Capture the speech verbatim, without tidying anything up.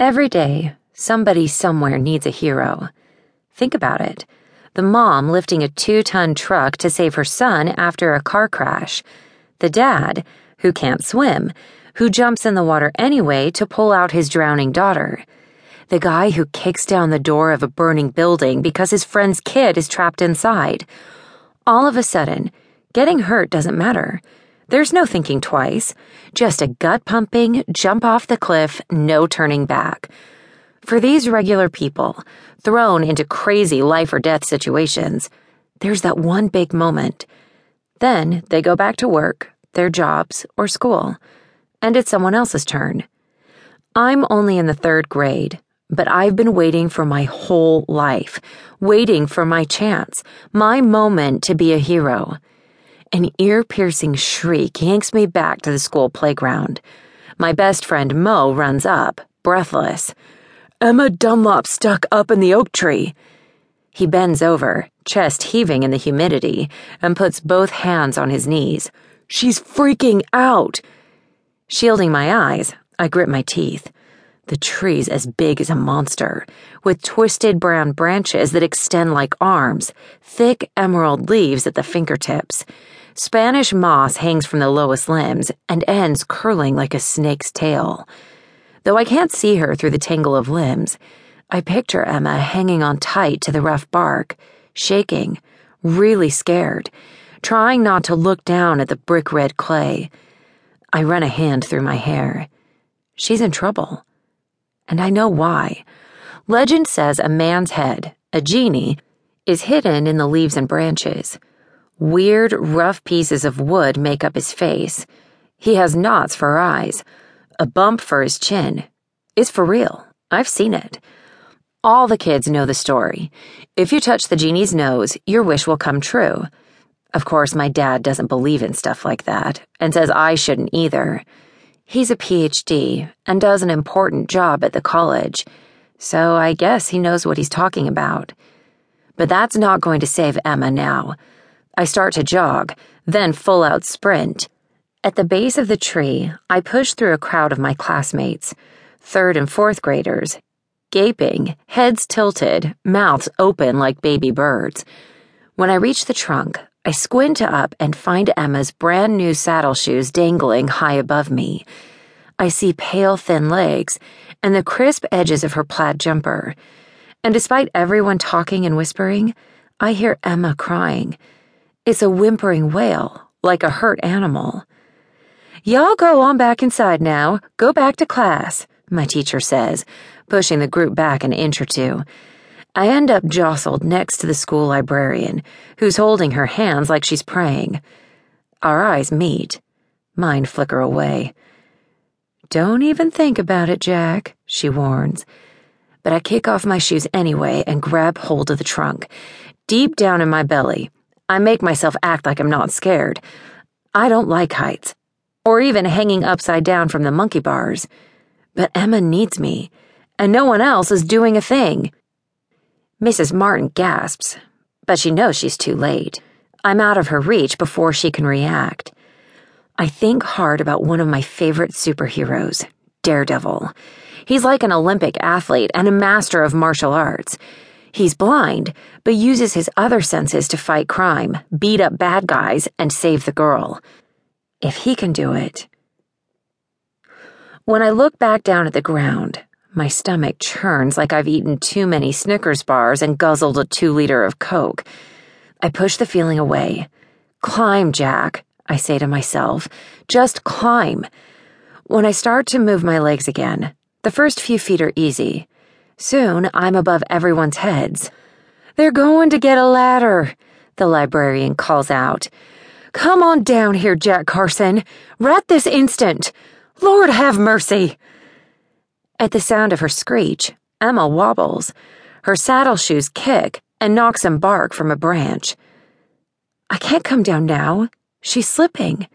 Every day, somebody somewhere needs a hero. Think about it. The mom lifting a two-ton truck to save her son after a car crash. The dad, who can't swim, who jumps in the water anyway to pull out his drowning daughter. The guy who kicks down the door of a burning building because his friend's kid is trapped inside. All of a sudden, getting hurt doesn't matter. There's no thinking twice. Just a gut-pumping, jump off the cliff, no turning back. For these regular people, thrown into crazy life or death situations, there's that one big moment. Then they go back to work, their jobs, or school, and it's someone else's turn. I'm only in the third grade. But I've been waiting for my whole life, waiting for my chance, my moment to be a hero. An ear-piercing shriek yanks me back to the school playground. My best friend Mo runs up, breathless. "Emma Dunlop stuck up in the oak tree." He bends over, chest heaving in the humidity, and puts both hands on his knees. "She's freaking out." Shielding my eyes, I grip my teeth. The tree's as big as a monster, with twisted brown branches that extend like arms, thick emerald leaves at the fingertips. Spanish moss hangs from the lowest limbs and ends curling like a snake's tail. Though I can't see her through the tangle of limbs, I picture Emma hanging on tight to the rough bark, shaking, really scared, trying not to look down at the brick-red clay. I run a hand through my hair. She's in trouble. And I know why. Legend says a man's head, a genie, is hidden in the leaves and branches. Weird, rough pieces of wood make up his face. He has knots for eyes, a bump for his chin. It's for real. I've seen it. All the kids know the story. If you touch the genie's nose, your wish will come true. Of course, my dad doesn't believe in stuff like that, and says I shouldn't either. He's a P H D and does an important job at the college, so I guess he knows what he's talking about. But that's not going to save Emma now. I start to jog, then full-out sprint. At the base of the tree, I push through a crowd of my classmates, third and fourth graders, gaping, heads tilted, mouths open like baby birds. When I reach the trunk, I squint up and find Emma's brand new saddle shoes dangling high above me. I see pale, thin legs and the crisp edges of her plaid jumper. And despite everyone talking and whispering, I hear Emma crying. It's a whimpering wail, like a hurt animal. "Y'all go on back inside now. Go back to class," my teacher says, pushing the group back an inch or two. I end up jostled next to the school librarian, who's holding her hands like she's praying. Our eyes meet. Mine flicker away. "Don't even think about it, Jack," she warns. But I kick off my shoes anyway and grab hold of the trunk. Deep down in my belly, I make myself act like I'm not scared. I don't like heights, or even hanging upside down from the monkey bars. But Emma needs me, and no one else is doing a thing. Missus Martin gasps, but she knows she's too late. I'm out of her reach before she can react. I think hard about one of my favorite superheroes, Daredevil. He's like an Olympic athlete and a master of martial arts. He's blind, but uses his other senses to fight crime, beat up bad guys, and save the girl. If he can do it. When I look back down at the ground, my stomach churns like I've eaten too many Snickers bars and guzzled a two-liter of Coke. I push the feeling away. "Climb, Jack," I say to myself. "Just climb." When I start to move my legs again, the first few feet are easy. Soon, I'm above everyone's heads. "They're going to get a ladder," the librarian calls out. "Come on down here, Jack Carson. Right this instant. Lord have mercy." At the sound of her screech, Emma wobbles. Her saddle shoes kick and knock some bark from a branch. "I can't come down now. She's slipping."